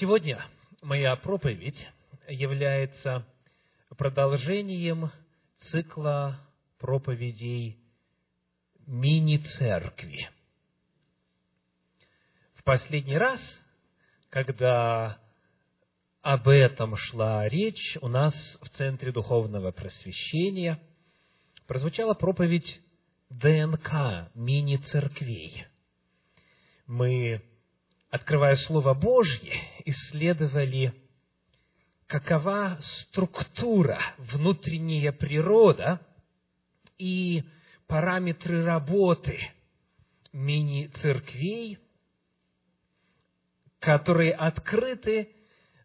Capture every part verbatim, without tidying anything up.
Сегодня моя проповедь является продолжением цикла проповедей мини-церкви. В последний раз, когда об этом шла речь, у нас в Центре Духовного Просвещения прозвучала проповедь ДНК мини-церквей. Мы, открывая Слово Божье, исследовали, какова структура, внутренняя природа и параметры работы мини-церквей, которые открыты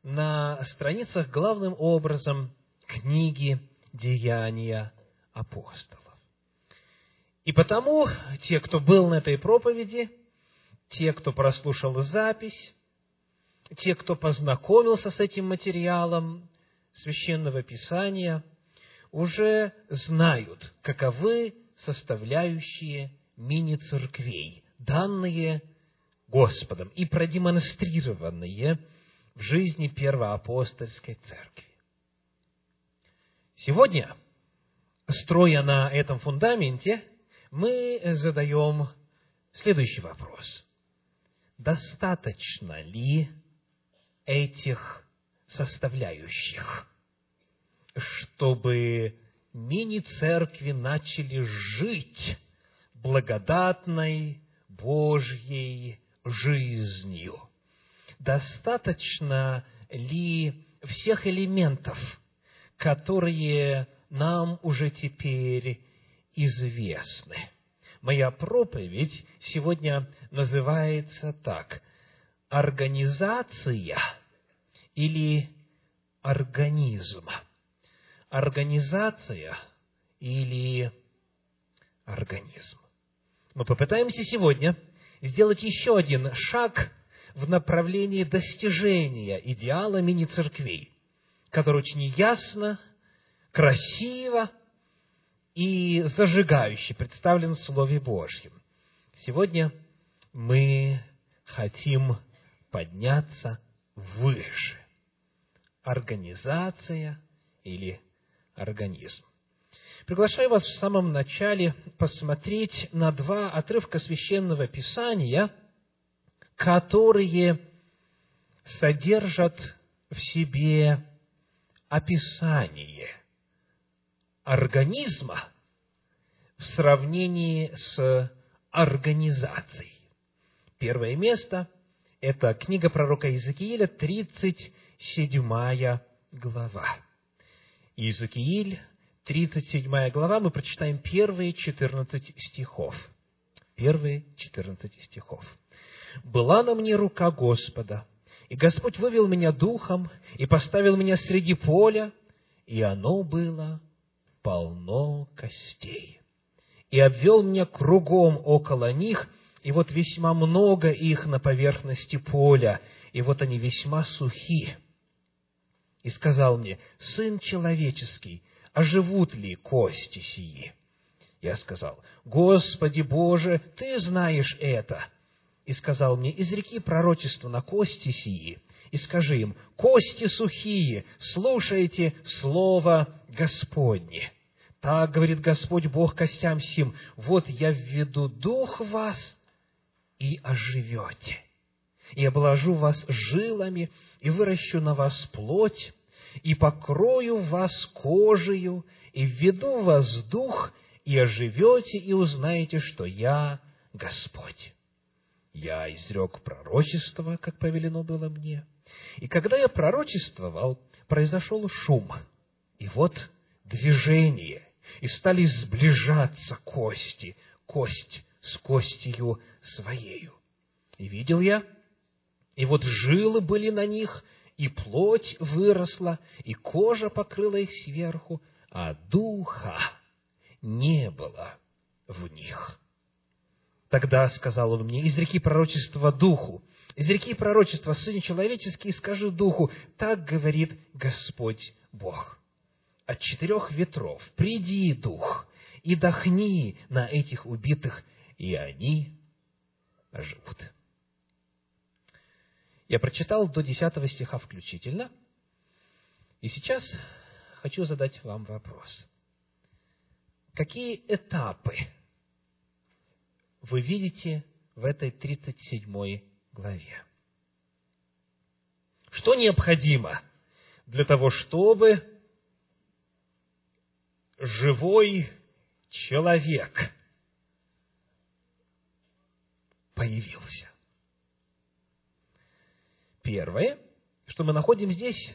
на страницах, главным образом, книги «Деяния апостолов». И потому те, кто был на этой проповеди, те, кто прослушал запись, те, кто познакомился с этим материалом Священного Писания, уже знают, каковы составляющие мини-церквей, данные Господом и продемонстрированные в жизни Первоапостольской Церкви. Сегодня, строя на этом фундаменте, мы задаем следующий вопрос. Достаточно ли этих составляющих, чтобы мини-церкви начали жить благодатной Божьей жизнью? Достаточно ли всех элементов, которые нам уже теперь известны? Моя проповедь сегодня называется так: «Организация или организм». Организация или организм. Мы попытаемся сегодня сделать еще один шаг в направлении достижения идеала мини-церквей, который очень ясно, красиво и зажигающе представлен в Слове Божьем. Сегодня мы хотим подняться выше. Организация или организм. Приглашаю вас в самом начале посмотреть на два отрывка Священного Писания, которые содержат в себе описание организма в сравнении с организацией. Первое место – это книга пророка Иезекииля, тридцать седьмая глава. Иезекииль, тридцать седьмая глава, мы прочитаем первые четырнадцать стихов. Первые четырнадцать стихов. «Была на мне рука Господа, и Господь вывел меня духом, и поставил меня среди поля, и оно было полно костей. И обвел меня кругом около них, и вот весьма много их на поверхности поля, и вот они весьма сухи. И сказал мне: Сын человеческий, оживут ли кости сии? Я сказал: Господи Боже, Ты знаешь это. И сказал мне: Изреки пророчество на кости сии, и скажи им: кости сухие, слушайте слово Господне. Так говорит Господь Бог костям сим: вот я введу дух в вас, и оживете. И обложу вас жилами, и выращу на вас плоть, и покрою вас кожею, и введу в вас дух, и оживете, и узнаете, что я Господь. Я изрек пророчество, как повелено было мне. И когда я пророчествовал, произошел шум, и вот движение, и стали сближаться кости, кость с костью своею. И видел я, и вот жилы были на них, и плоть выросла, и кожа покрыла их сверху, а духа не было в них. Тогда сказал он мне: изреки пророчества духу, изреки пророчества, сын человеческий, скажи духу: так говорит Господь Бог. От четырех ветров приди, дух, и дохни на этих убитых, и они оживут». Я прочитал до десятого стиха включительно. И сейчас хочу задать вам вопрос. Какие этапы вы видите в этой тридцать седьмой главе? Что необходимо для того, чтобы живой человек появился? Первое, что мы находим здесь,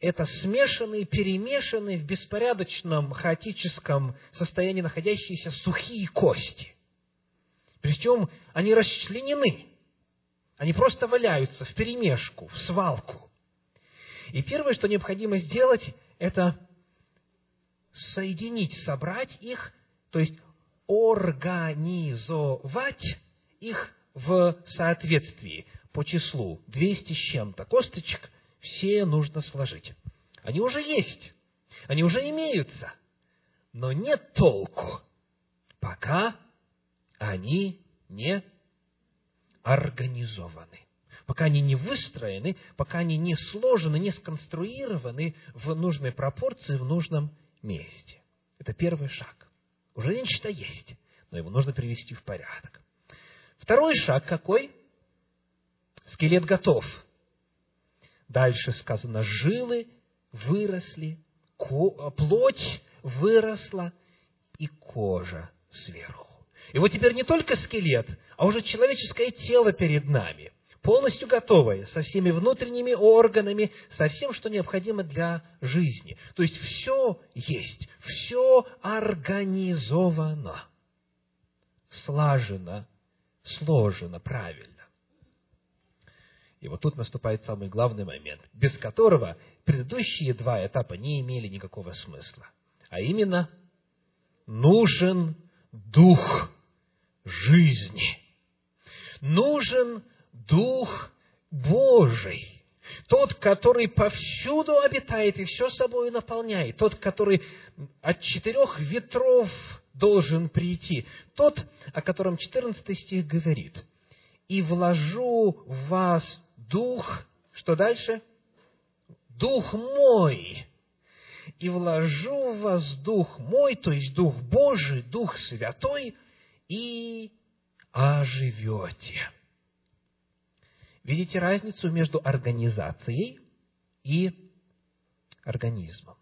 это смешанные, перемешанные в беспорядочном, хаотическом состоянии находящиеся сухие кости. Причем они расчленены. Они просто валяются вперемешку, в свалку. И первое, что необходимо сделать, это соединить, собрать их, то есть организовать их в соответствии по числу. двести с чем-то косточек все нужно сложить. Они уже есть, они уже имеются, но нет толку, пока они не организованы, пока они не выстроены, пока они не сложены, не сконструированы в нужной пропорции, в нужном месте. Это первый шаг. Уже нечто есть, но его нужно привести в порядок. Второй шаг какой? Скелет готов. Дальше сказано, жилы выросли, плоть выросла и кожа сверху. И вот теперь не только скелет, а уже человеческое тело перед нами, полностью готовое, со всеми внутренними органами, со всем, что необходимо для жизни. То есть все есть, все организовано, слажено, сложено правильно. И вот тут наступает самый главный момент, без которого предыдущие два этапа не имели никакого смысла. А именно, нужен дух жизни. Нужен Дух Божий. Тот, который повсюду обитает и все собой наполняет. Тот, который от четырех ветров должен прийти. Тот, о котором четырнадцатый стих говорит. «И вложу в вас Дух...» Что дальше? «Дух мой». «И вложу в вас Дух мой», то есть Дух Божий, Дух Святой, и оживете. Видите разницу между организацией и организмом?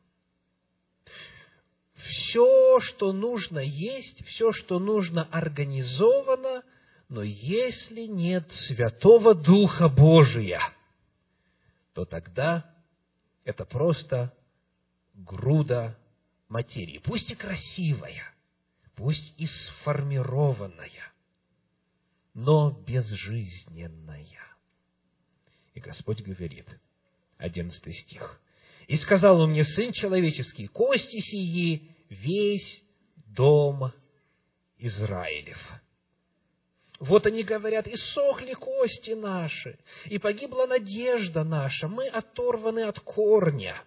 Все, что нужно, есть, все, что нужно, организовано, но если нет Святого Духа Божия, то тогда это просто груда материи, пусть и красивая, пусть и сформированная, но безжизненная. И Господь говорит, одиннадцатый стих, «И сказал он мне, Сын человеческий, кости сии, весь дом Израилев». Вот они говорят, и сохли кости наши, и погибла надежда наша, мы оторваны от корня.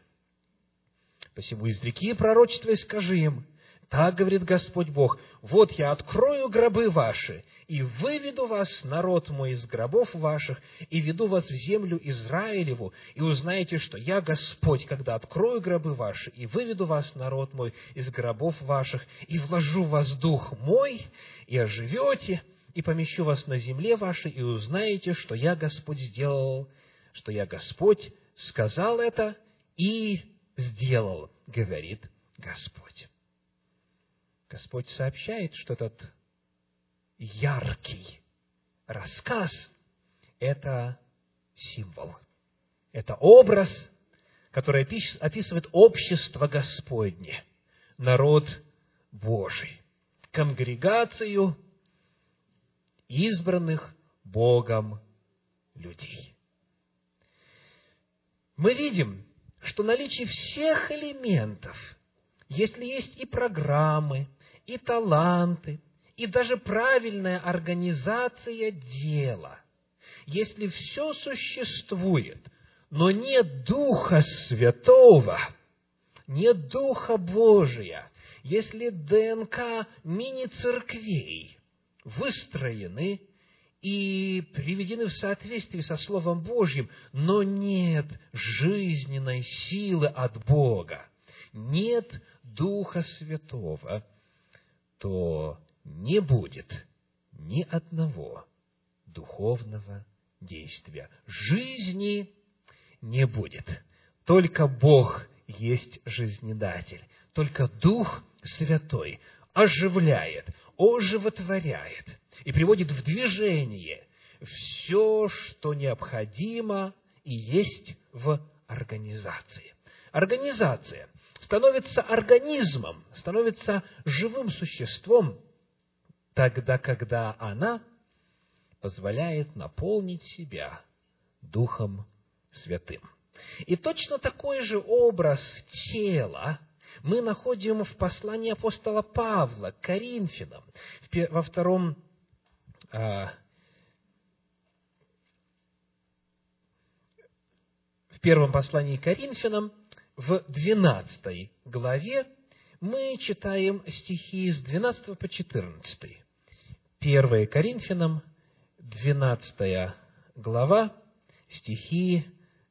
Посему изреки пророчество и скажи им, так говорит Господь Бог, вот я открою гробы ваши, и выведу вас, народ мой, из гробов ваших, и веду вас в землю Израилеву, и узнаете, что я Господь, когда открою гробы ваши, и выведу вас, народ мой, из гробов ваших, и вложу в вас дух мой, и оживете, и помещу вас на земле вашей, и узнаете, что я Господь сделал, что я Господь сказал это, и... сделал, говорит Господь. Господь сообщает, что этот яркий рассказ – это символ, это образ, который описывает общество Господне, народ Божий, конгрегацию избранных Богом людей. Мы видим, что наличие всех элементов, если есть и программы, и таланты, и даже правильная организация дела, если все существует, но нет Духа Святого, нет Духа Божия, если ДНК мини-церквей выстроены и приведены в соответствии со Словом Божьим, но нет жизненной силы от Бога, нет Духа Святого, то не будет ни одного духовного действия. Жизни не будет. Только Бог есть жизнедатель. Только Дух Святой оживляет, оживотворяет и приводит в движение все, что необходимо и есть в организации. Организация становится организмом, становится живым существом тогда, когда она позволяет наполнить себя Духом Святым. И точно такой же образ тела мы находим в послании апостола Павла к Коринфянам, во втором в первом послании к Коринфянам, в двенадцатой главе, мы читаем стихи с двенадцатого по четырнадцатый. первое Коринфянам, двенадцатая глава, стихи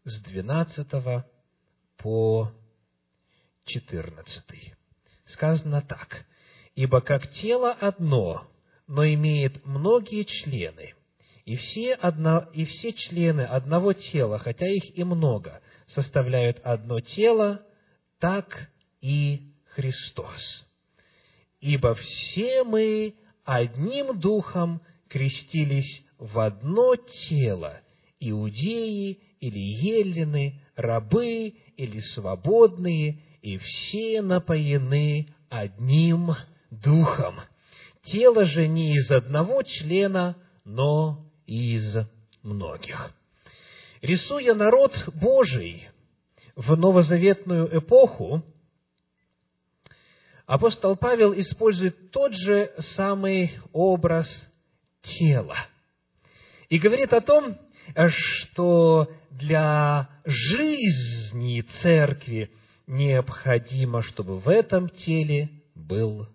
с двенадцатого по четырнадцатый. Сказано так. «Ибо как тело одно, но имеет многие члены, и все, одно, и все члены одного тела, хотя их и много, составляют одно тело, так и Христос. Ибо все мы одним духом крестились в одно тело, иудеи или елены, рабы или свободные, и все напоены одним духом. Тело же не из одного члена, но из многих». Рисуя народ Божий в новозаветную эпоху, апостол Павел использует тот же самый образ тела и говорит о том, что для жизни церкви необходимо, чтобы в этом теле был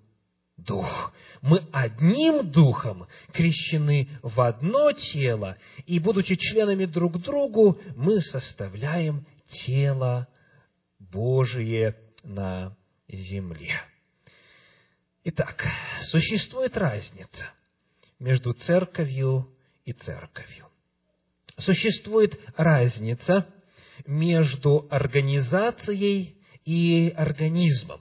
Дух. Мы одним Духом крещены в одно тело, и, будучи членами друг другу, мы составляем тело Божие на земле. Итак, существует разница между церковью и церковью. Существует разница между организацией и организмом.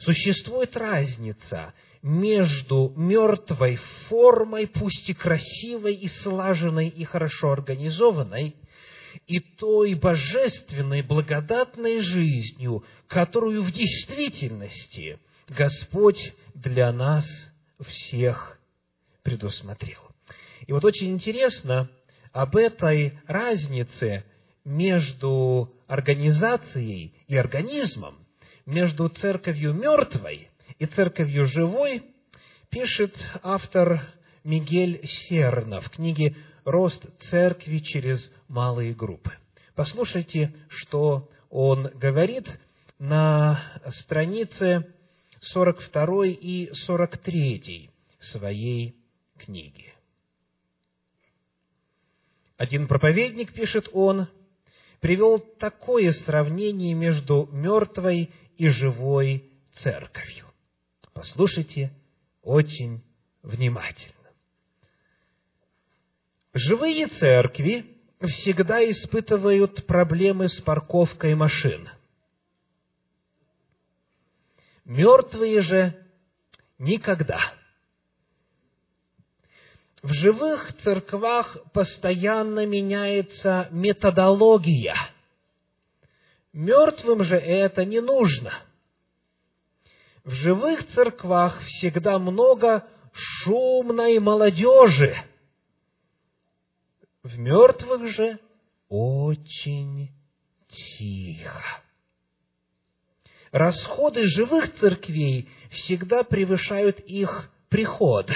Существует разница между мертвой формой, пусть и красивой, и слаженной, и хорошо организованной, и той божественной, благодатной жизнью, которую в действительности Господь для нас всех предусмотрел. И вот очень интересно об этой разнице между организацией и организмом, между церковью мертвой и церковью живой, пишет автор Мигель Серна в книге «Рост церкви через малые группы». Послушайте, что он говорит на странице сорок второй и сорок третьей своей книги. Один проповедник, пишет он, привел такое сравнение между мертвой и живой церковью. Послушайте очень внимательно. Живые церкви всегда испытывают проблемы с парковкой машин. Мертвые же никогда. В живых церквах постоянно меняется методология. Мертвым же это не нужно. В живых церквах всегда много шумной молодежи. В мертвых же очень тихо. Расходы живых церквей всегда превышают их приход.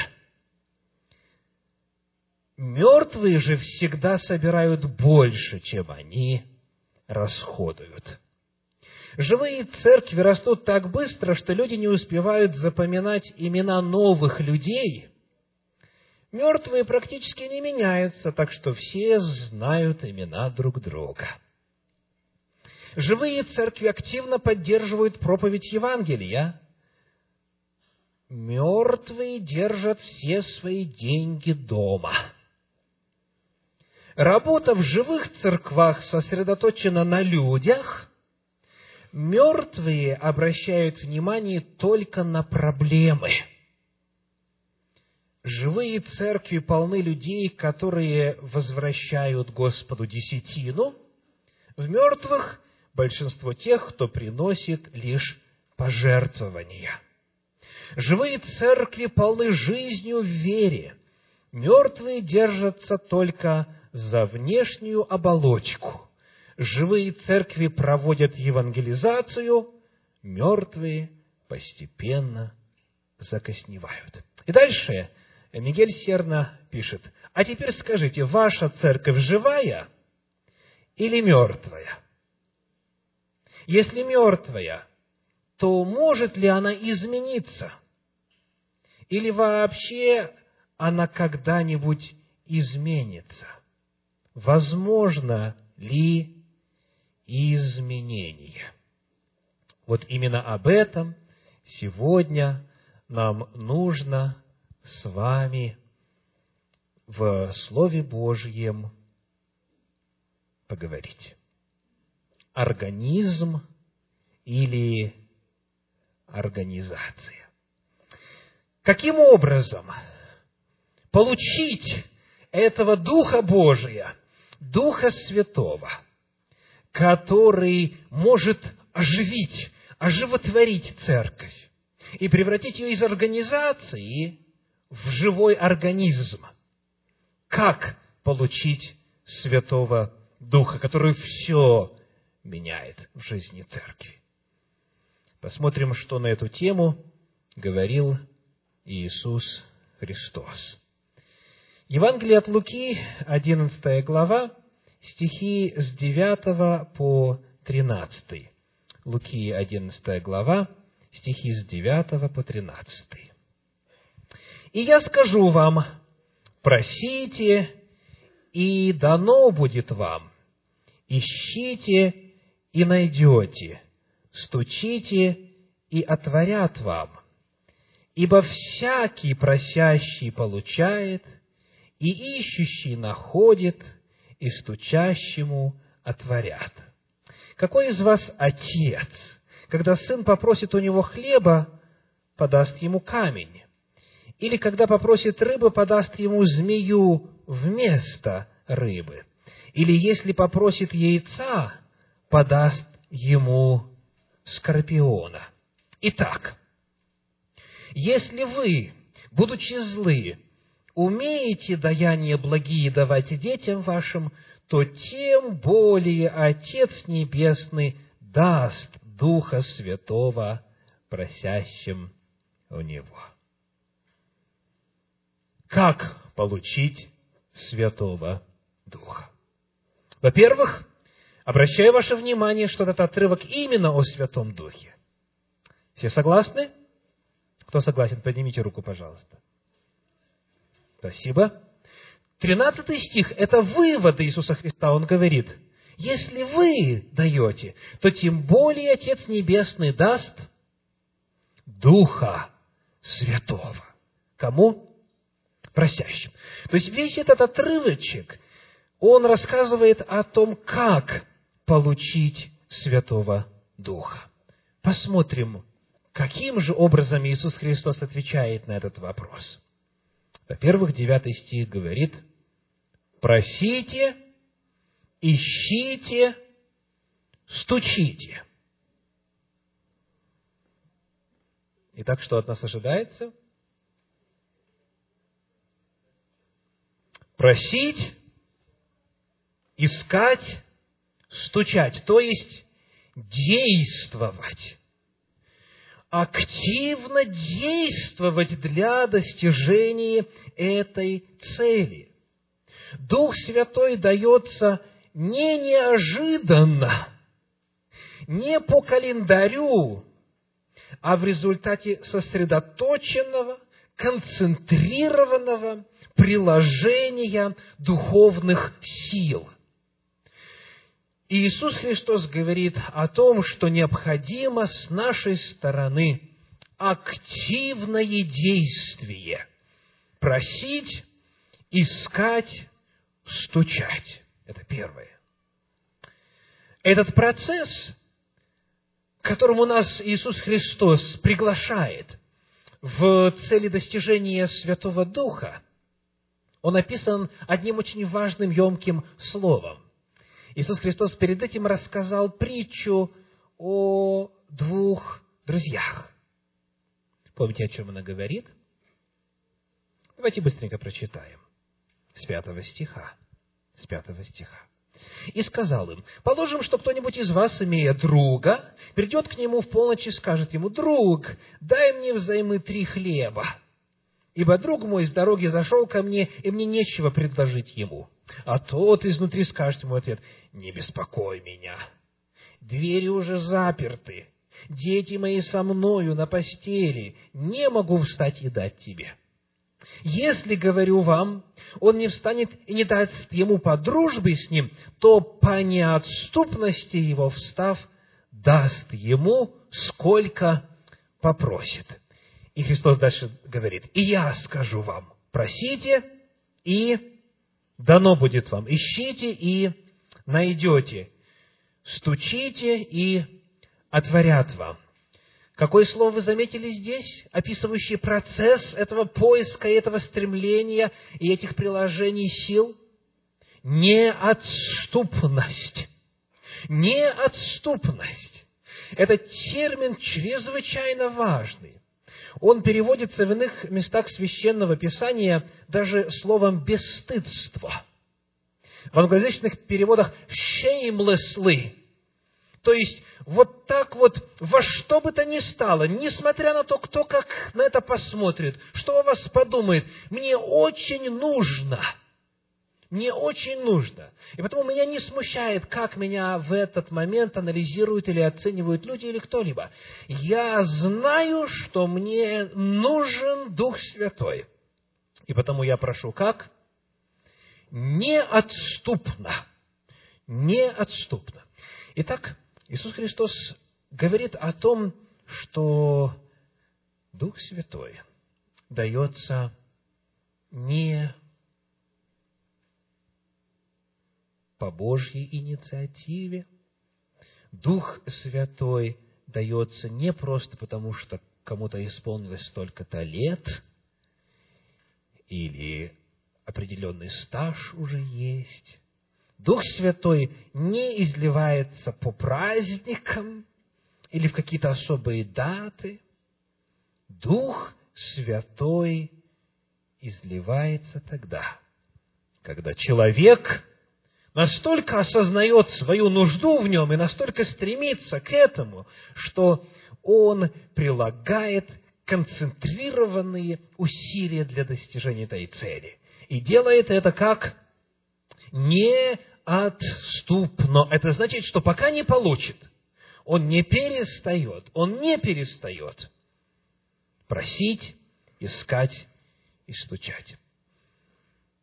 Мертвые же всегда собирают больше, чем они расходуют. Живые церкви растут так быстро, что люди не успевают запоминать имена новых людей. Мертвые практически не меняются, так что все знают имена друг друга. Живые церкви активно поддерживают проповедь Евангелия. Мертвые держат все свои деньги дома. Работа в живых церквах сосредоточена на людях. Мертвые обращают внимание только на проблемы. Живые церкви полны людей, которые возвращают Господу десятину. В мертвых большинство тех, кто приносит лишь пожертвования. Живые церкви полны жизнью в вере. Мертвые держатся только за внешнюю оболочку. Живые церкви проводят евангелизацию, мертвые постепенно закосневают. И дальше Мигель Серна пишет: а теперь скажите, ваша церковь живая или мертвая? Если мертвая, то может ли она измениться? Или вообще она когда-нибудь изменится? Возможно ли изменение? Вот именно об этом сегодня нам нужно с вами в Слове Божьем поговорить. Организм или организация. Каким образом получить этого Духа Божия, Духа Святого, который может оживить, оживотворить церковь и превратить ее из организации в живой организм? Как получить Святого Духа, который все меняет в жизни церкви? Посмотрим, что на эту тему говорил Иисус Христос. Евангелие от Луки, одиннадцатая глава, стихи с девятого по тринадцатый. Луки, одиннадцатая глава, стихи с девятого по тринадцатый. «И я скажу вам, просите, и дано будет вам, ищите, и найдете, стучите, и отворят вам. Ибо всякий просящий получает, и ищущий находит, и стучащему отворят. Какой из вас отец, когда сын попросит у него хлеба, подаст ему камень? Или когда попросит рыбы, подаст ему змею вместо рыбы? Или если попросит яйца, подаст ему скорпиона? Итак, если вы, будучи злы, умеете даяния благие давать детям вашим, то тем более Отец Небесный даст Духа Святого просящим у Него». Как получить Святого Духа? Во-первых, обращаю ваше внимание, что этот отрывок именно о Святом Духе. Все согласны? Кто согласен, поднимите руку, пожалуйста. Спасибо. Тринадцатый стих – это вывод Иисуса Христа. Он говорит: если вы даете, то тем более Отец Небесный даст Духа Святого. Кому? Просящим. То есть весь этот отрывочек, он рассказывает о том, как получить Святого Духа. Посмотрим, каким же образом Иисус Христос отвечает на этот вопрос. Во-первых, девятый стих говорит: «Просите, ищите, стучите». Итак, что от нас ожидается? Просить, искать, стучать, то есть действовать. Активно действовать для достижения этой цели. Дух Святой дается не неожиданно, не по календарю, а в результате сосредоточенного, концентрированного, приложения духовных сил. И Иисус Христос говорит о том, что необходимо с нашей стороны активное действие. Просить, искать, стучать. Это первое. Этот процесс, к которому нас Иисус Христос приглашает в цели достижения Святого Духа, он описан одним очень важным, емким словом. Иисус Христос перед этим рассказал притчу о двух друзьях. Помните, о чем она говорит? Давайте быстренько прочитаем. С пятого стиха. С пятого стиха. «И сказал им, положим, что кто-нибудь из вас, имея друга, придет к нему в полночь и скажет ему, друг, дай мне взаймы три хлеба, ибо друг мой с дороги зашел ко мне, и мне нечего предложить ему. А тот изнутри скажет ему в ответ, не беспокой меня, двери уже заперты, дети мои со мною на постели, не могу встать и дать тебе. Если, говорю вам, он не встанет и не даст ему по дружбе с ним, то по неотступности его, встав, даст ему, сколько попросит». И Христос дальше говорит, «И я скажу вам, просите, и дано будет вам, ищите, и найдете, стучите, и отворят вам». Какое слово вы заметили здесь, описывающее процесс этого поиска, этого стремления и этих приложений сил? Неотступность. Неотступность. Это термин чрезвычайно важный. Он переводится в иных местах Священного Писания даже словом «бесстыдство». В англоязычных переводах «shamelessly». То есть, вот так вот, во что бы то ни стало, несмотря на то, кто как на это посмотрит, что о вас подумает, мне очень нужно, мне очень нужно. И потому меня не смущает, как меня в этот момент анализируют или оценивают люди или кто-либо. Я знаю, что мне нужен Дух Святой. И потому я прошу как? Неотступно. Неотступно. Итак, Иисус Христос говорит о том, что Дух Святой дается не по Божьей инициативе. Дух Святой дается не просто потому, что кому-то исполнилось столько-то лет, или определенный стаж уже есть. Дух Святой не изливается по праздникам или в какие-то особые даты. Дух Святой изливается тогда, когда человек настолько осознает свою нужду в нем и настолько стремится к этому, что он прилагает концентрированные усилия для достижения этой цели. И делает это как? Неотступно. Это значит, что пока не получит, он не перестает, он не перестает просить, искать и стучать.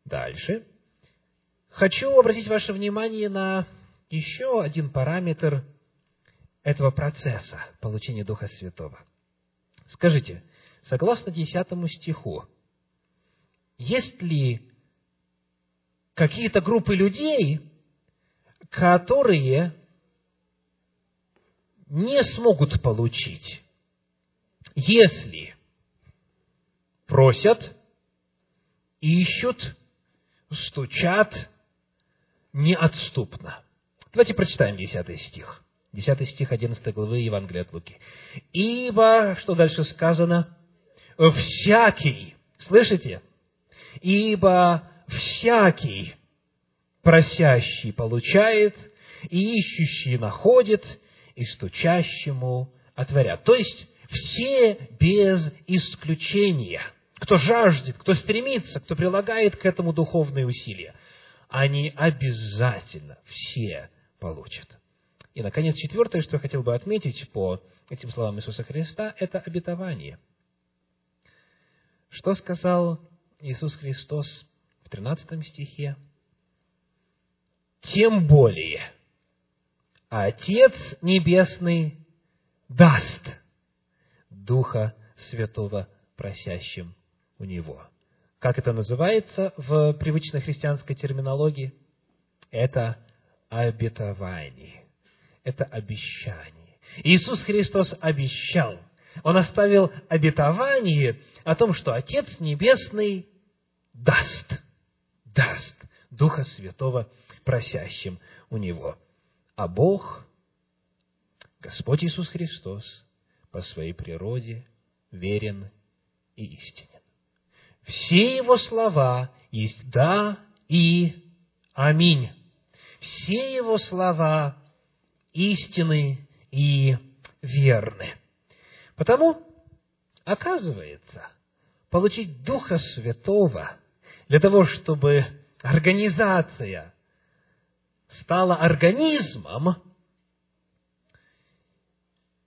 Дальше. Хочу обратить ваше внимание на еще один параметр этого процесса получения Духа Святого. Скажите, согласно десятому стиху, есть ли какие-то группы людей, которые не смогут получить, если просят, ищут, стучат неотступно. Давайте прочитаем десятый стих. десятый стих одиннадцатой главы Евангелия от Луки. «Ибо», что дальше сказано? «Всякий». Слышите? «Ибо всякий просящий получает, и ищущий находит, и стучащему отворят». То есть, все без исключения, кто жаждет, кто стремится, кто прилагает к этому духовные усилия, они обязательно все получат. И, наконец, четвертое, что я хотел бы отметить по этим словам Иисуса Христа, это обетование. Что сказал Иисус Христос в тринадцатом стихе. Тем более Отец Небесный даст Духа Святого просящим у Него. Как это называется в привычной христианской терминологии? Это обетование, это обещание. Иисус Христос обещал, Он оставил обетование о том, что Отец Небесный даст, даст Духа Святого просящим у Него. А Бог, Господь Иисус Христос, по своей природе верен и истинен. Все Его слова есть «да» и «аминь». Все Его слова истинны и верны. Потому, оказывается, получить Духа Святого для того, чтобы организация стала организмом,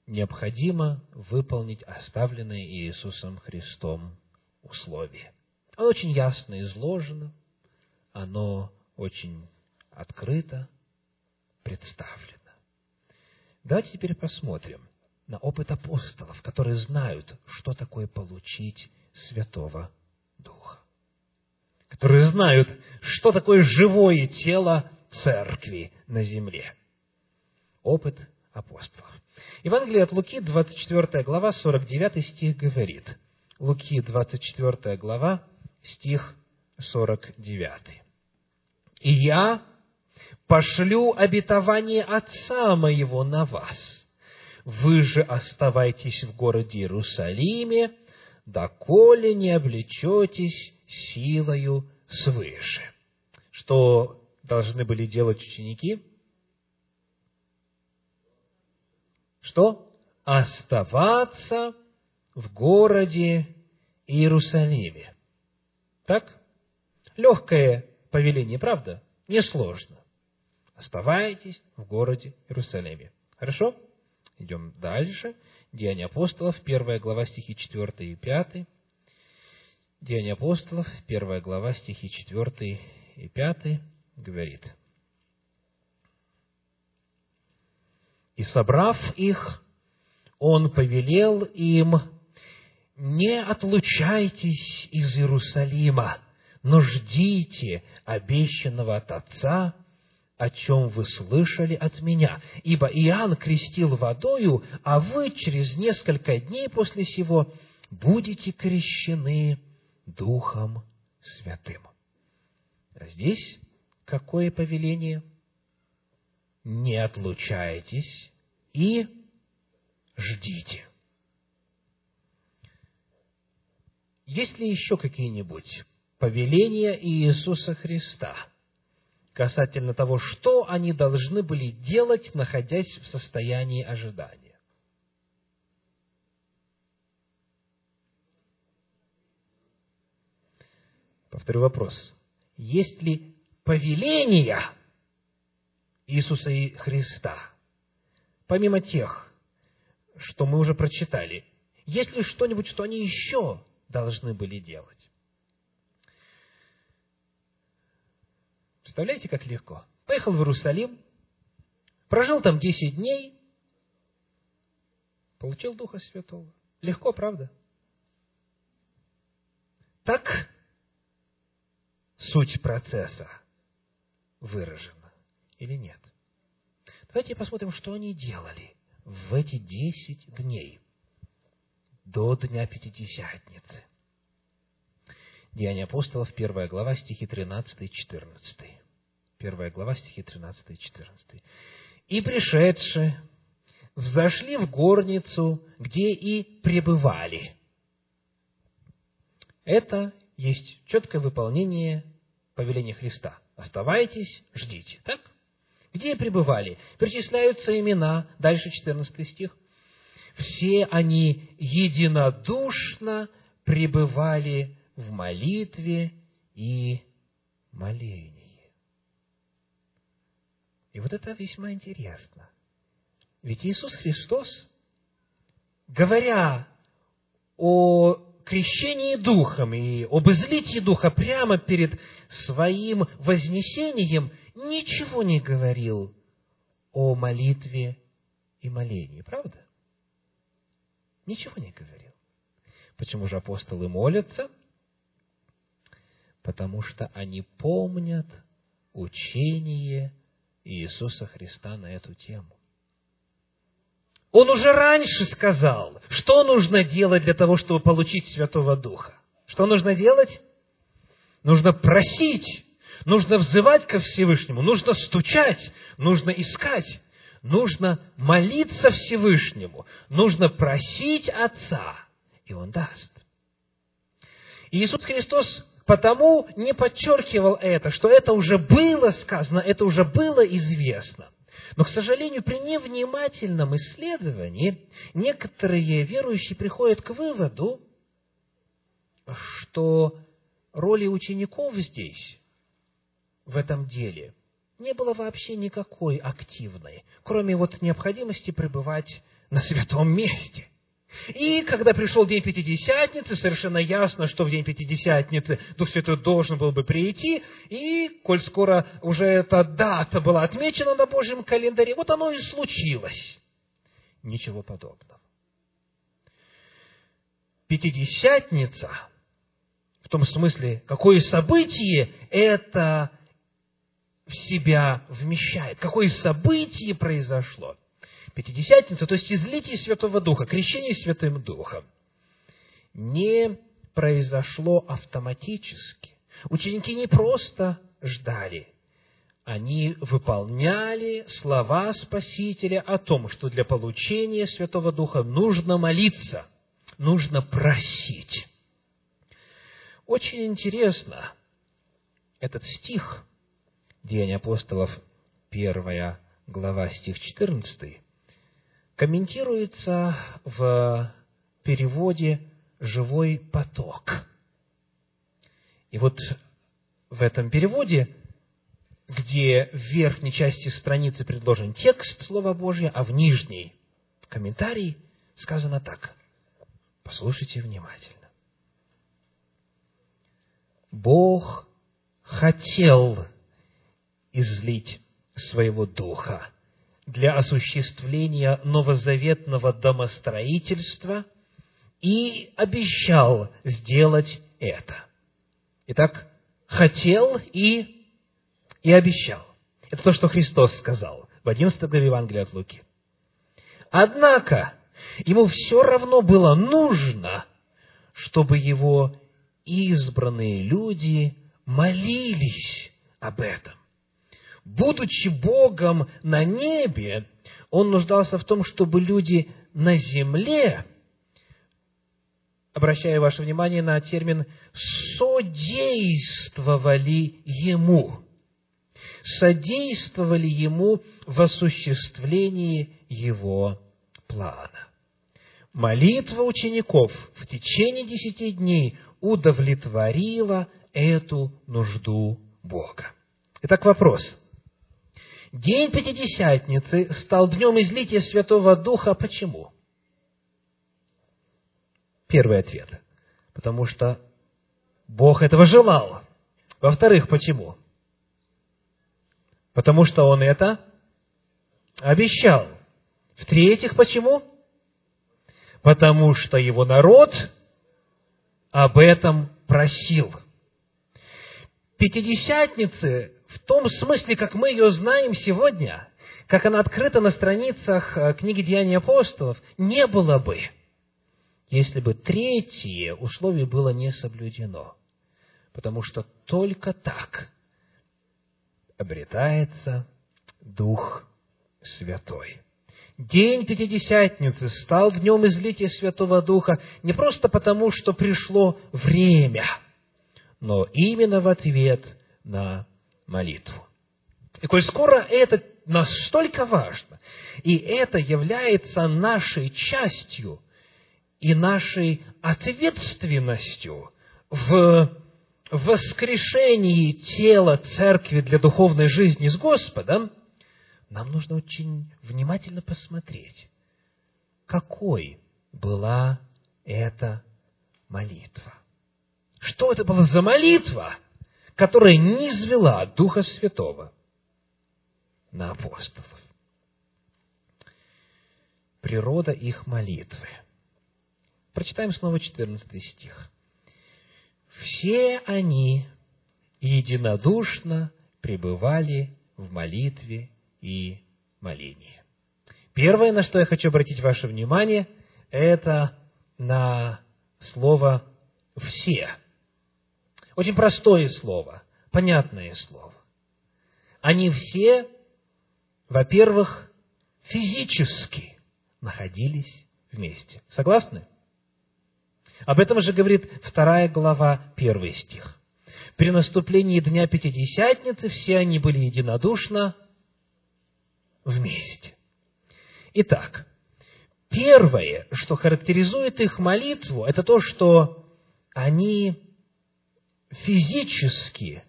необходимо выполнить оставленные Иисусом Христом условия. Оно очень ясно изложено, оно очень открыто представлено. Давайте теперь посмотрим на опыт апостолов, которые знают, что такое получить Святого Духа, которые знают, что такое живое тело Церкви на земле. Опыт апостолов. Евангелие от Луки, двадцать четвёртая глава, сорок девятый стих говорит. Луки, двадцать четвёртая глава, стих сорок девятый. «И я пошлю обетование Отца Моего на вас. Вы же оставайтесь в городе Иерусалиме, доколе не облечетесь силою свыше». Что должны были делать ученики? Что? Оставаться в городе Иерусалиме. Так? Легкое повеление, правда? Несложно. Оставайтесь в городе Иерусалиме. Хорошо? Идем дальше. Деяния апостолов, первая глава, стихи четыре и пять. Деяния апостолов, первая глава, стихи четыре и пять. Говорит. «И, собрав их, он повелел им, не отлучайтесь из Иерусалима, но ждите обещанного от Отца, о чем вы слышали от меня. Ибо Иоанн крестил водою, а вы через несколько дней после сего будете крещены Духом Святым». А здесь какое повеление? Не отлучайтесь и ждите. Есть ли еще какие-нибудь повеления Иисуса Христа касательно того, что они должны были делать, находясь в состоянии ожидания? Повторю вопрос. Есть ли повеления Иисуса Христа, помимо тех, что мы уже прочитали, есть ли что-нибудь, что они еще должны были делать? Представляете, как легко? Поехал в Иерусалим, прожил там десять дней, получил Духа Святого. Легко, правда? Так суть процесса выражено или нет? Давайте посмотрим, что они делали в эти десять дней до Дня Пятидесятницы. Деяния апостолов, первая глава, стихи тринадцать и четырнадцать. первая глава, стихи тринадцать и четырнадцать. «И пришедшие взошли в горницу, где и пребывали». Это есть четкое выполнение повеления Христа. Оставайтесь, ждите. Так? Где пребывали? Перечисляются имена. Дальше четырнадцатый стих. Все они единодушно пребывали в молитве и молении. И вот это весьма интересно. Ведь Иисус Христос, говоря о крещении Духом и об излитии Духа прямо перед своим вознесением ничего не говорил о молитве и молении. Правда? Ничего не говорил. Почему же апостолы молятся? Потому что они помнят учение Иисуса Христа на эту тему. Он уже раньше сказал, что нужно делать для того, чтобы получить Святого Духа. Что нужно делать? Нужно просить, нужно взывать ко Всевышнему, нужно стучать, нужно искать, нужно молиться Всевышнему, нужно просить Отца, и Он даст. И Иисус Христос потому не подчеркивал это, что это уже было сказано, это уже было известно. Но, к сожалению, при невнимательном исследовании некоторые верующие приходят к выводу, что роли учеников здесь, в этом деле, не было вообще никакой активной, кроме вот необходимости пребывать на святом месте. И когда пришел день Пятидесятницы, совершенно ясно, что в день Пятидесятницы Дух Святой должен был бы прийти, и, коль скоро уже эта дата была отмечена на Божьем календаре, вот оно и случилось. Ничего подобного. Пятидесятница, в том смысле, какое событие это в себя вмещает, какое событие произошло. Пятидесятница, то есть излитие Святого Духа, крещение Святым Духом, не произошло автоматически. Ученики не просто ждали, они выполняли слова Спасителя о том, что для получения Святого Духа нужно молиться, нужно просить. Очень интересно, этот стих, Деяния апостолов, первая глава, стих четырнадцатый, комментируется в переводе «Живой поток». И вот в этом переводе, где в верхней части страницы предложен текст Слова Божия, а в нижней комментарий, сказано так. Послушайте внимательно. Бог хотел излить своего Духа для осуществления новозаветного домостроительства и обещал сделать это. Итак, хотел и, и обещал. Это то, что Христос сказал в одиннадцатой главе Евангелия от Луки. Однако, Ему все равно было нужно, чтобы Его избранные люди молились об этом. Будучи Богом на небе, Он нуждался в том, чтобы люди на земле, обращаю ваше внимание на термин «содействовали Ему», содействовали Ему в осуществлении Его плана. Молитва учеников в течение десяти дней удовлетворила эту нужду Бога. Итак, вопрос. День Пятидесятницы стал днем излития Святого Духа. Почему? Первый ответ. Потому что Бог этого желал. Во-вторых, почему? Потому что Он это обещал. В-третьих, почему? Потому что Его народ об этом просил. Пятидесятницы в том смысле, как мы ее знаем сегодня, как она открыта на страницах книги «Деяний апостолов», не было бы, если бы третье условие было не соблюдено. Потому что только так обретается Дух Святой. День Пятидесятницы стал днем излития Святого Духа не просто потому, что пришло время, но именно в ответ на молитву. И коль скоро это настолько важно, и это является нашей частью и нашей ответственностью в воскрешении тела церкви для духовной жизни с Господом, нам нужно очень внимательно посмотреть, какой была эта молитва. Что это была за молитва, которая низвела Духа Святого на апостолов? Природа их молитвы. Прочитаем снова четырнадцатый стих. «Все они единодушно пребывали в молитве и молении». Первое, на что я хочу обратить ваше внимание, это на слово «все». Очень простое слово, понятное слово. Они все, во-первых, физически находились вместе. Согласны? Об этом же говорит вторая глава, первый стих. «При наступлении Дня Пятидесятницы все они были единодушно вместе». Итак, первое, что характеризует их молитву, это то, что они физически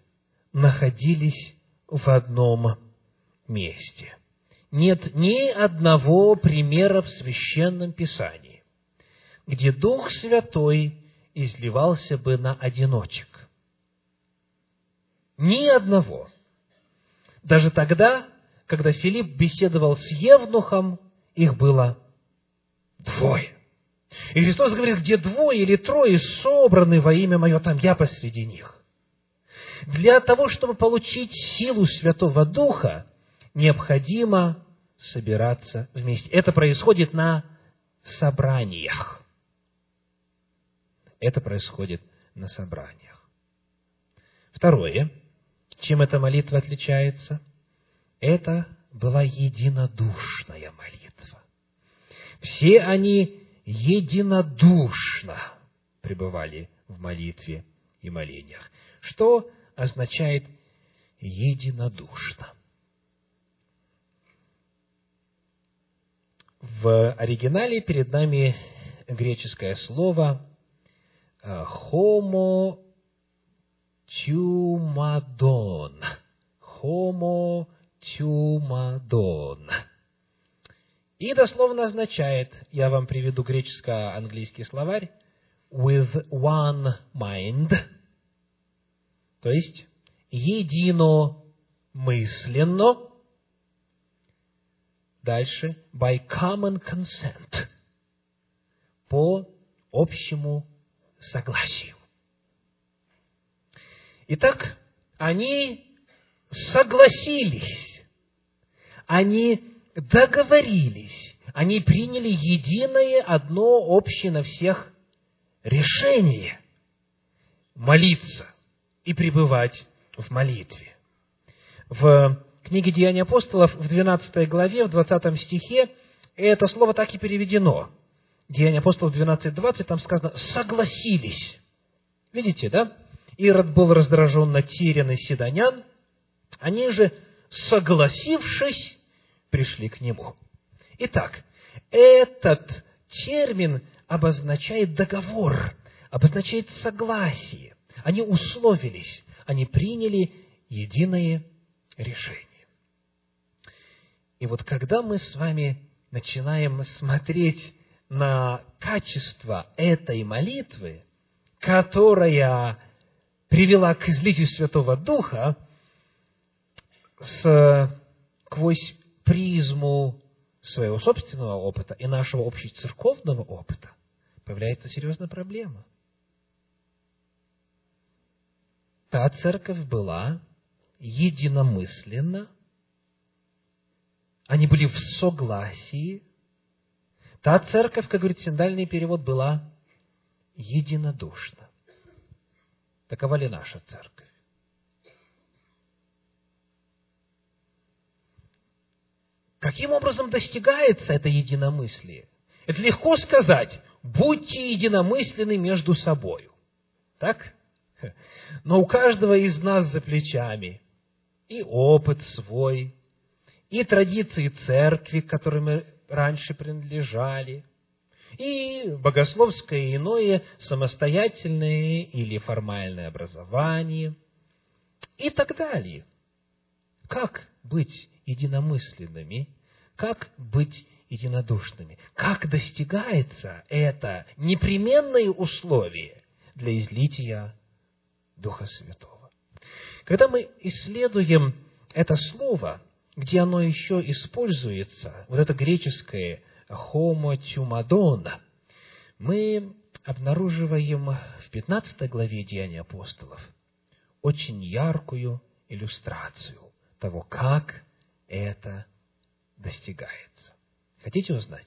находились в одном месте. Нет ни одного примера в Священном Писании, где Дух Святой изливался бы на одиночек. Ни одного. Даже тогда, когда Филипп беседовал с евнухом, их было двое. И Христос говорит, где двое или трое собраны во имя Мое, там Я посреди них. Для того, чтобы получить силу Святого Духа, необходимо собираться вместе. Это происходит на собраниях. Это происходит на собраниях. Второе, чем эта молитва отличается, это была единодушная молитва. Все они единодушно пребывали в молитве и молениях. Что означает единодушно? В оригинале перед нами греческое слово «homo teumadon». «Homo teumadon». И дословно означает, я вам приведу греческо-английский словарь, «with one mind», то есть единомысленно. Дальше, by common consent, по общему согласию. Итак, они согласились, они договорились, они приняли единое, одно, общее на всех решение молиться и пребывать в молитве. В книге «Деяния апостолов» в двенадцатой главе, в двадцатом стихе, это слово так и переведено. «Деяния апостолов» двенадцать двадцать, там сказано «согласились». Видите, да? Ирод был раздражен на Тирян и Сидонян. Они же, согласившись, пришли к нему. Итак, этот термин обозначает договор, обозначает согласие. Они условились, они приняли единое решение. И вот когда мы с вами начинаем смотреть на качество этой молитвы, которая привела к излитию Святого Духа сквозь призму своего собственного опыта и нашего общецерковного опыта, появляется серьезная проблема. Та церковь была единомысленно, они были в согласии. Та церковь, как говорит синодальный перевод, была единодушна. Такова ли наша церковь? Каким образом достигается это единомыслие? Это легко сказать, будьте единомысленны между собою. Так? Но у каждого из нас за плечами и опыт свой, и традиции церкви, к которой мы раньше принадлежали, и богословское и иное самостоятельное или формальное образование, и так далее. Как быть единомысленными? Как быть единодушными. Как достигается это непременное условие для излития Духа Святого? Когда мы исследуем это слово, где оно еще используется, вот это греческое «homotiumodona», мы обнаруживаем в пятнадцатой главе Деяний апостолов очень яркую иллюстрацию того, как это достигается. Хотите узнать?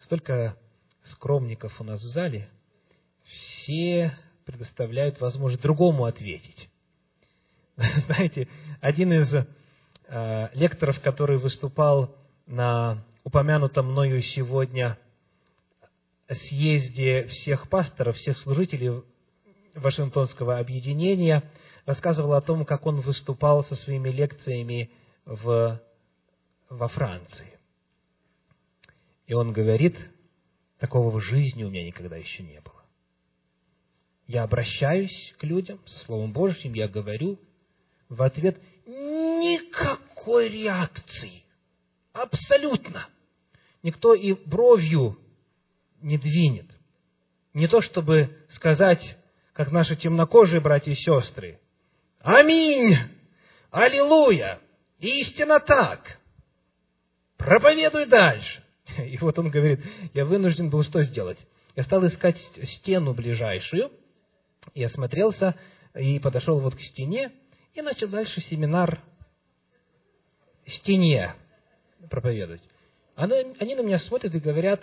Столько скромников у нас в зале, все предоставляют возможность другому ответить. Знаете, один из э, лекторов, который выступал на упомянутом мною сегодня съезде всех пасторов, всех служителей Вашингтонского объединения, рассказывал о том, как он выступал со своими лекциями в, во Франции. И он говорит, такого в жизни у меня никогда еще не было. Я обращаюсь к людям со Словом Божьим, я говорю, в ответ никакой реакции. Абсолютно. Никто и бровью не двинет. Не то, чтобы сказать, как наши темнокожие братья и сестры, «Аминь! Аллилуйя! Истинно так! Проповедуй дальше!» И вот он говорит, я вынужден был что сделать? Я стал искать стену ближайшую, и осмотрелся, и подошел вот к стене, и начал дальше семинар стене проповедовать. Они, они на меня смотрят и говорят,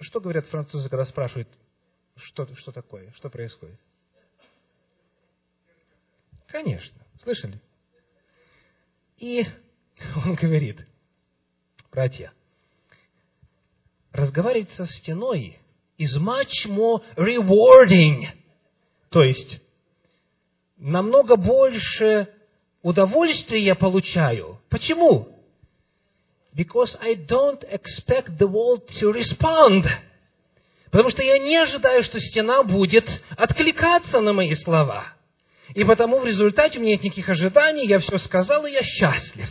что говорят французы, когда спрашивают, что, что такое, что происходит? Конечно, слышали? И он говорит, братья, разговаривать со стеной is much more rewarding. То есть, намного больше удовольствия я получаю. Почему? Because I don't expect the world to respond. Потому что я не ожидаю, что стена будет откликаться на мои слова. И потому в результате у меня нет никаких ожиданий, я все сказал, и я счастлив.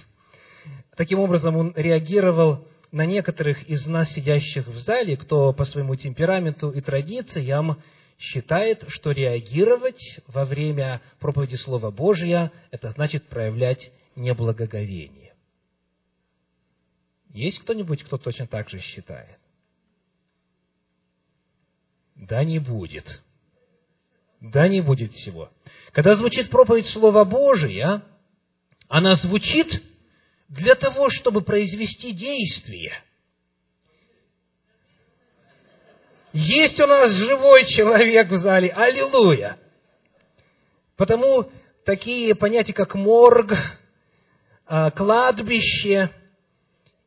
Таким образом, он реагировал на некоторых из нас, сидящих в зале, кто по своему темпераменту и традициям считает, что реагировать во время проповеди Слова Божия – это значит проявлять неблагоговение. Есть кто-нибудь, кто точно так же считает? Да не будет. Да не будет всего. Когда звучит проповедь Слова Божия, она звучит для того, чтобы произвести действие. Есть у нас живой человек в зале. Аллилуйя! Потому такие понятия, как морг, кладбище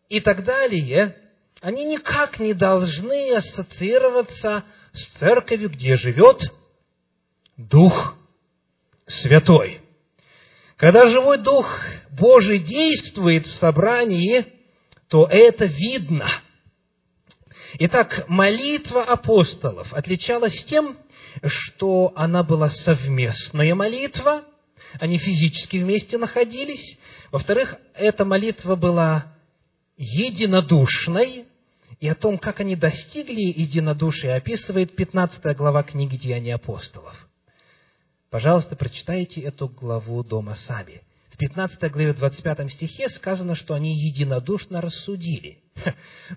и так далее, они никак не должны ассоциироваться с церковью, где живет Дух Святой. Когда живой Дух Божий действует в собрании, то это видно. Итак, молитва апостолов отличалась тем, что она была совместная молитва, они физически вместе находились. Во-вторых, эта молитва была единодушной, и о том, как они достигли единодушия, описывает пятнадцатая глава книги «Деяния апостолов». Пожалуйста, прочитайте эту главу дома сами. В пятнадцатой главе, двадцать пятом стихе сказано, что они единодушно рассудили.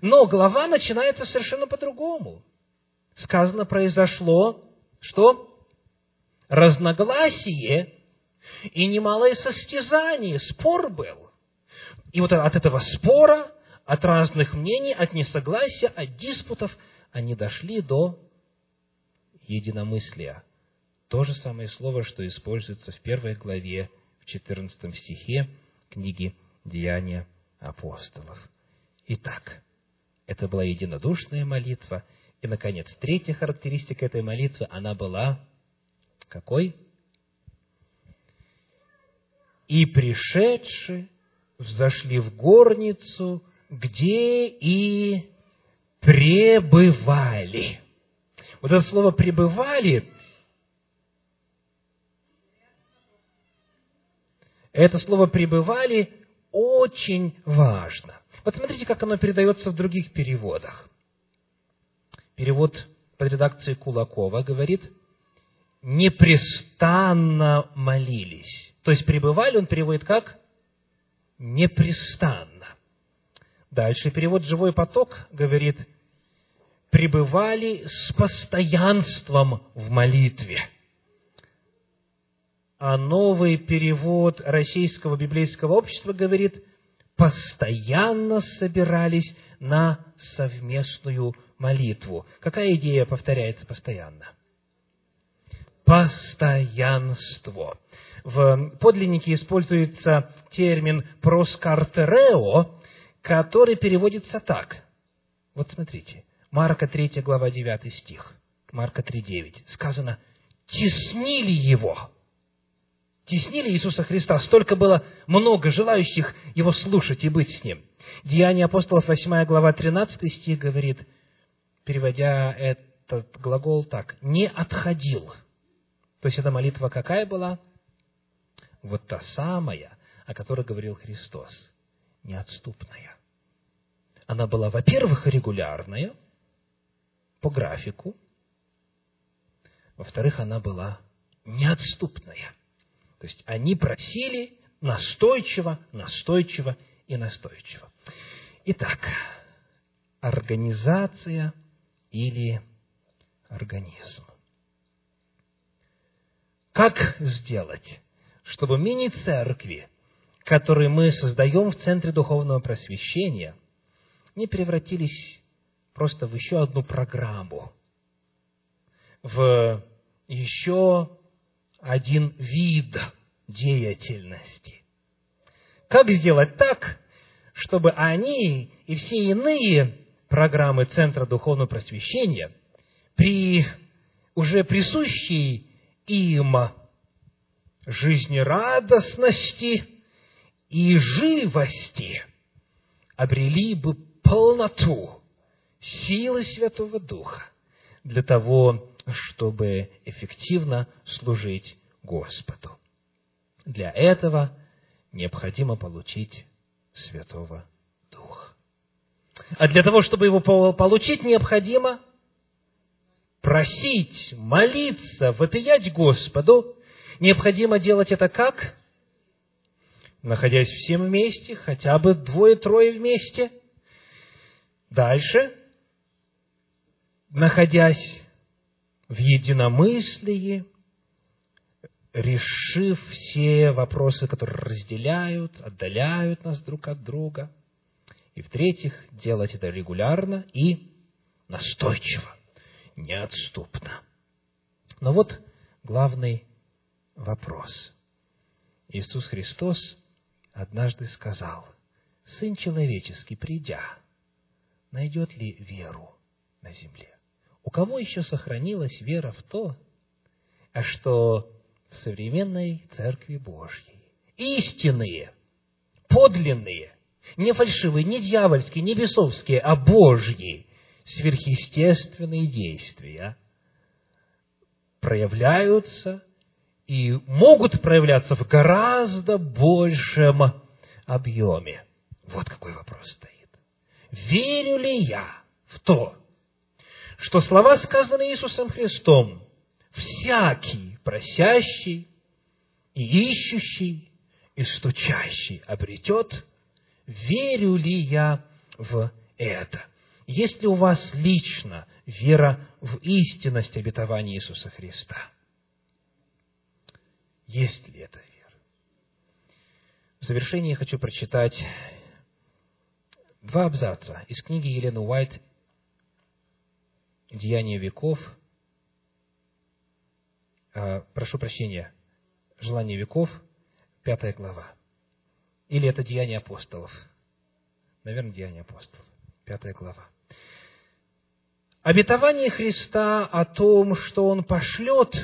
Но глава начинается совершенно по-другому. Сказано, произошло, что разногласие и немалое состязание, спор был. И вот от этого спора, от разных мнений, от несогласия, от диспутов, они дошли до единомыслия. То же самое слово, что используется в первой главе, в четырнадцатом стихе книги «Деяния апостолов». Итак, это была единодушная молитва. И, наконец, третья характеристика этой молитвы, она была какой? «И пришедши, взошли в горницу, где и пребывали». Вот это слово «пребывали» это слово «пребывали» очень важно. Вот смотрите, как оно передается в других переводах. Перевод под редакцией Кулакова говорит: «непрестанно молились». То есть «пребывали» он переводит как «непрестанно». Дальше перевод «Живой поток» говорит: «пребывали с постоянством в молитве». А новый перевод Российского библейского общества говорит: «постоянно собирались на совместную молитву». Какая идея повторяется постоянно? Постоянство. В подлиннике используется термин «проскартерео», который переводится так. Вот смотрите, Марка третья глава девятый стих, Марка три девять, сказано: «теснили его». Теснили Иисуса Христа, столько было много желающих Его слушать и быть с Ним. Деяния апостолов восьмая глава тринадцатый стих говорит, переводя этот глагол так: «не отходил». То есть эта молитва какая была? Вот та самая, о которой говорил Христос, неотступная. Она была, во-первых, регулярная, по графику. Во-вторых, она была неотступная. То есть они просили настойчиво, настойчиво и настойчиво. Итак, организация или организм. Как сделать, чтобы мини-церкви, которые мы создаем в Центре Духовного Просвещения, не превратились просто в еще одну программу, в еще один вид деятельности? Как сделать так, чтобы они и все иные программы Центра Духовного Просвещения при уже присущей им жизнерадостности и живости обрели бы полноту силы Святого Духа для того, чтобы эффективно служить Господу? Для этого необходимо получить Святого Духа. А для того, чтобы его получить, необходимо просить, молиться, вопиять Господу. Необходимо делать это как? Находясь всем вместе, хотя бы двое-трое вместе. Дальше, находясь в единомыслии, решив все вопросы, которые разделяют, отдаляют нас друг от друга. И, в-третьих, делать это регулярно и настойчиво, неотступно. Но вот главный вопрос. Иисус Христос однажды сказал: «Сын человеческий, придя, найдет ли веру на земле?» У кого еще сохранилась вера в то, что в современной Церкви Божьей истинные, подлинные, не фальшивые, не дьявольские, не бесовские, а Божьи сверхъестественные действия проявляются и могут проявляться в гораздо большем объеме? Вот какой вопрос стоит. Верю ли я в то, что слова, сказанные Иисусом Христом: «всякий просящий и ищущий и стучащий обретет», верю ли я в это? Есть ли у вас лично вера в истинность обетования Иисуса Христа? Есть ли эта вера? В завершение я хочу прочитать два абзаца из книги Елены Уайт «Деяния веков». Э, прошу прощения, «Желание веков», пятая глава. Или это «Деяния апостолов». Наверное, «Деяния апостолов», пятая глава. Обетование Христа о том, что Он пошлет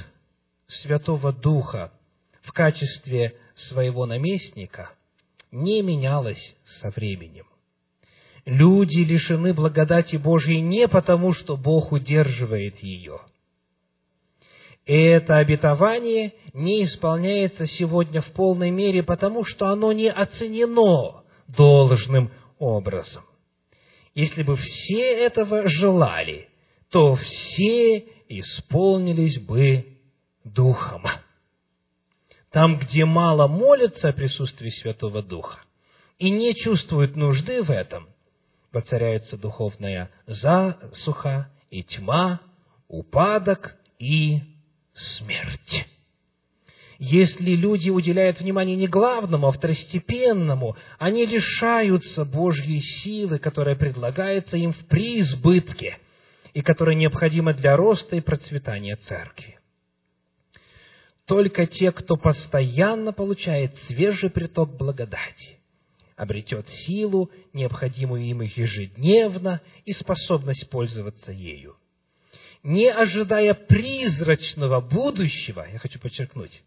Святого Духа в качестве своего наместника, не менялось со временем. Люди лишены благодати Божьей не потому, что Бог удерживает ее. И это обетование не исполняется сегодня в полной мере, потому что оно не оценено должным образом. Если бы все этого желали, то все исполнились бы Духом. Там, где мало молятся о присутствии Святого Духа и не чувствуют нужды в этом, воцаряется духовная засуха и тьма, упадок и смерть. Если люди уделяют внимание не главному, а второстепенному, они лишаются Божьей силы, которая предлагается им в преизбытке и которая необходима для роста и процветания церкви. Только те, кто постоянно получает свежий приток благодати, обретет силу, необходимую им ежедневно, и способность пользоваться ею. Не ожидая призрачного будущего, я хочу подчеркнуть,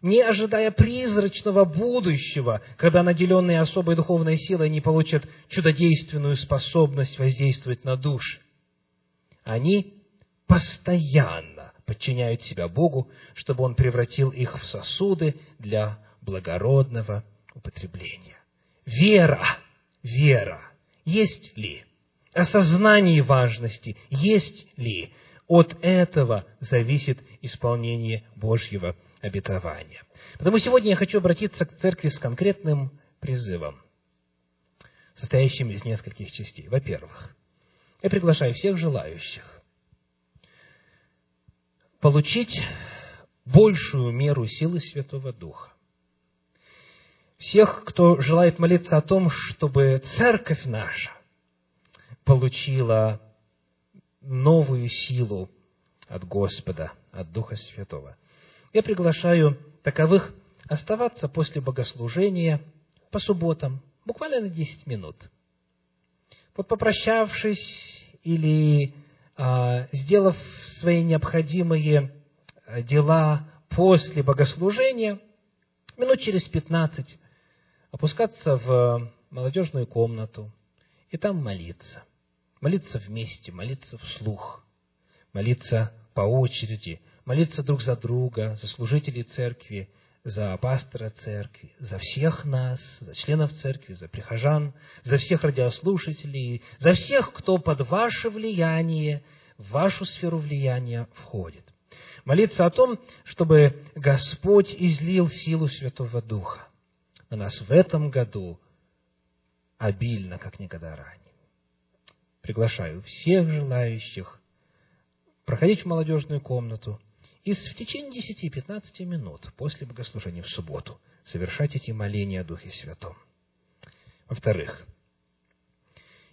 не ожидая призрачного будущего, когда наделенные особой духовной силой не получат чудодейственную способность воздействовать на души, они постоянно подчиняют себя Богу, чтобы Он превратил их в сосуды для благородного употребления. Вера, вера, есть ли? Осознание важности, есть ли? От этого зависит исполнение Божьего обетования. Потому сегодня я хочу обратиться к церкви с конкретным призывом, состоящим из нескольких частей. Во-первых, я приглашаю всех желающих получить большую меру силы Святого Духа. Всех, кто желает молиться о том, чтобы церковь наша получила новую силу от Господа, от Духа Святого. Я приглашаю таковых оставаться после богослужения по субботам, буквально на десять минут. Вот попрощавшись или а, сделав свои необходимые дела после богослужения, минут через пятнадцать опускаться в молодежную комнату и там молиться. Молиться вместе, молиться вслух, молиться по очереди, молиться друг за друга, за служителей церкви, за пастора церкви, за всех нас, за членов церкви, за прихожан, за всех радиослушателей, за всех, кто под ваше влияние, в вашу сферу влияния входит. Молиться о том, чтобы Господь излил силу Святого Духа на нас в этом году обильно, как никогда ранее. Приглашаю всех желающих проходить в молодежную комнату и в течение десяти-пятнадцати минут после богослужения в субботу совершать эти моления о Духе Святом. Во-вторых,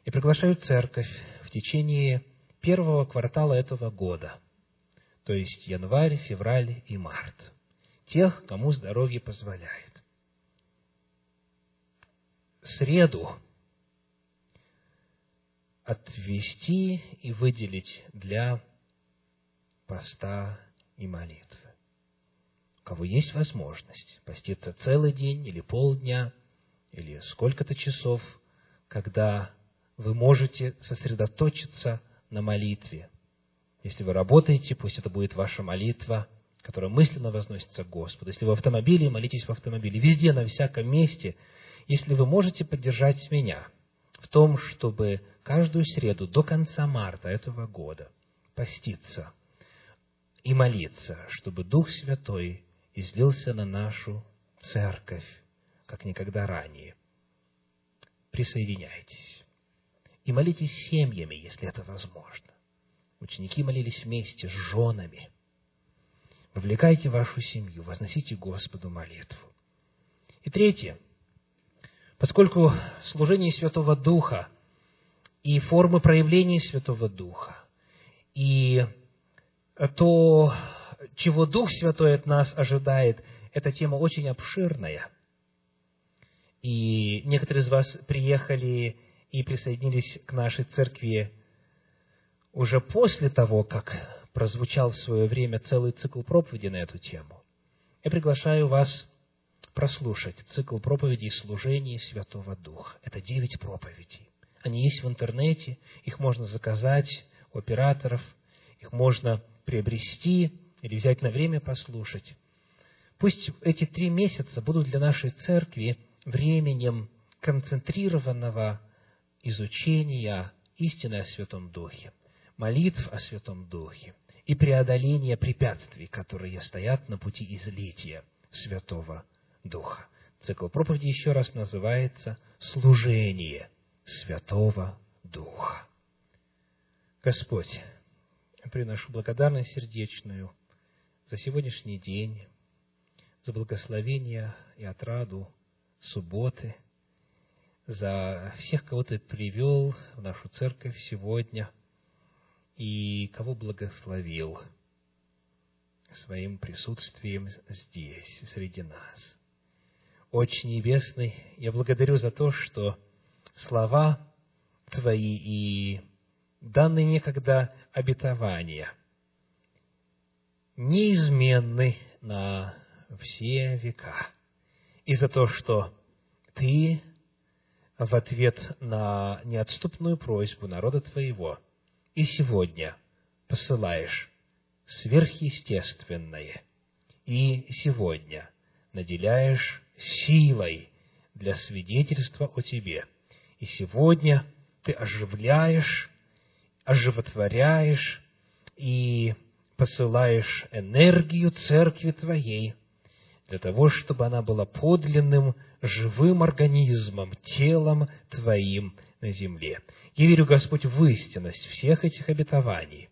я приглашаю церковь в течение первого квартала этого года, то есть январь, февраль и март, тех, кому здоровье позволяет. Среду отвести и выделить для поста и молитвы. У кого есть возможность поститься целый день или полдня, или сколько-то часов, когда вы можете сосредоточиться на молитве. Если вы работаете, пусть это будет ваша молитва, которая мысленно возносится к Господу. Если вы в автомобиле, молитесь в автомобиле. Везде, на всяком месте. Если вы можете поддержать меня в том, чтобы каждую среду до конца марта этого года поститься и молиться, чтобы Дух Святой излился на нашу церковь, как никогда ранее. Присоединяйтесь. И молитесь семьями, если это возможно. Ученики молились вместе с женами. Вовлекайте вашу семью, возносите Господу молитву. И третье. Поскольку служение Святого Духа и формы проявления Святого Духа, и то, чего Дух Святой от нас ожидает, эта тема очень обширная. И некоторые из вас приехали и присоединились к нашей церкви уже после того, как прозвучал в свое время целый цикл проповеди на эту тему. Я приглашаю вас прослушать цикл проповедей «Служение Святого Духа». Это девять проповедей. Они есть в интернете, их можно заказать у операторов, их можно приобрести или взять на время послушать. Пусть эти три месяца будут для нашей церкви временем концентрированного изучения истины о Святом Духе, молитв о Святом Духе и преодоления препятствий, которые стоят на пути излития Святого Духа. Цикл проповеди еще раз называется «Служение Святого Духа». Господь, я приношу благодарность сердечную за сегодняшний день, за благословение и отраду субботы, за всех, кого Ты привел в нашу церковь сегодня и кого благословил своим присутствием здесь, среди нас. Отче Небесный, я благодарю за то, что слова Твои и данные некогда обетования неизменны на все века. И за то, что Ты в ответ на неотступную просьбу народа Твоего и сегодня посылаешь сверхъестественное, и сегодня наделяешь силой для свидетельства о Тебе. И сегодня Ты оживляешь, оживотворяешь и посылаешь энергию церкви Твоей для того, чтобы она была подлинным, живым организмом, телом Твоим на земле. Я верю, Господь, в истинность всех этих обетований,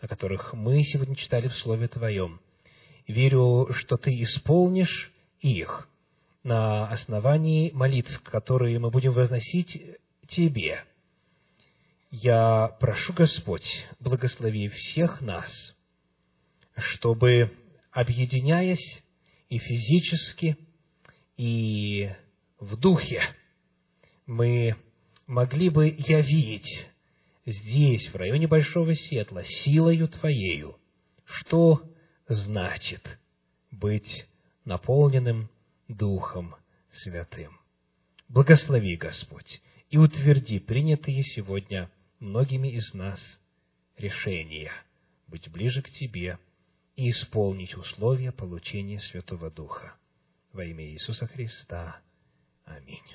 о которых мы сегодня читали в Слове Твоем. Верю, что Ты исполнишь их на основании молитв, которые мы будем возносить Тебе. Я прошу, Господь, благослови всех нас, чтобы, объединяясь и физически, и в духе, мы могли бы явить здесь, в районе Большого Сетла, силою Твоею, что значит быть наполненным Духом Святым. Благослови, Господь, и утверди принятые сегодня многими из нас решения быть ближе к Тебе и исполнить условия получения Святого Духа. Во имя Иисуса Христа. Аминь.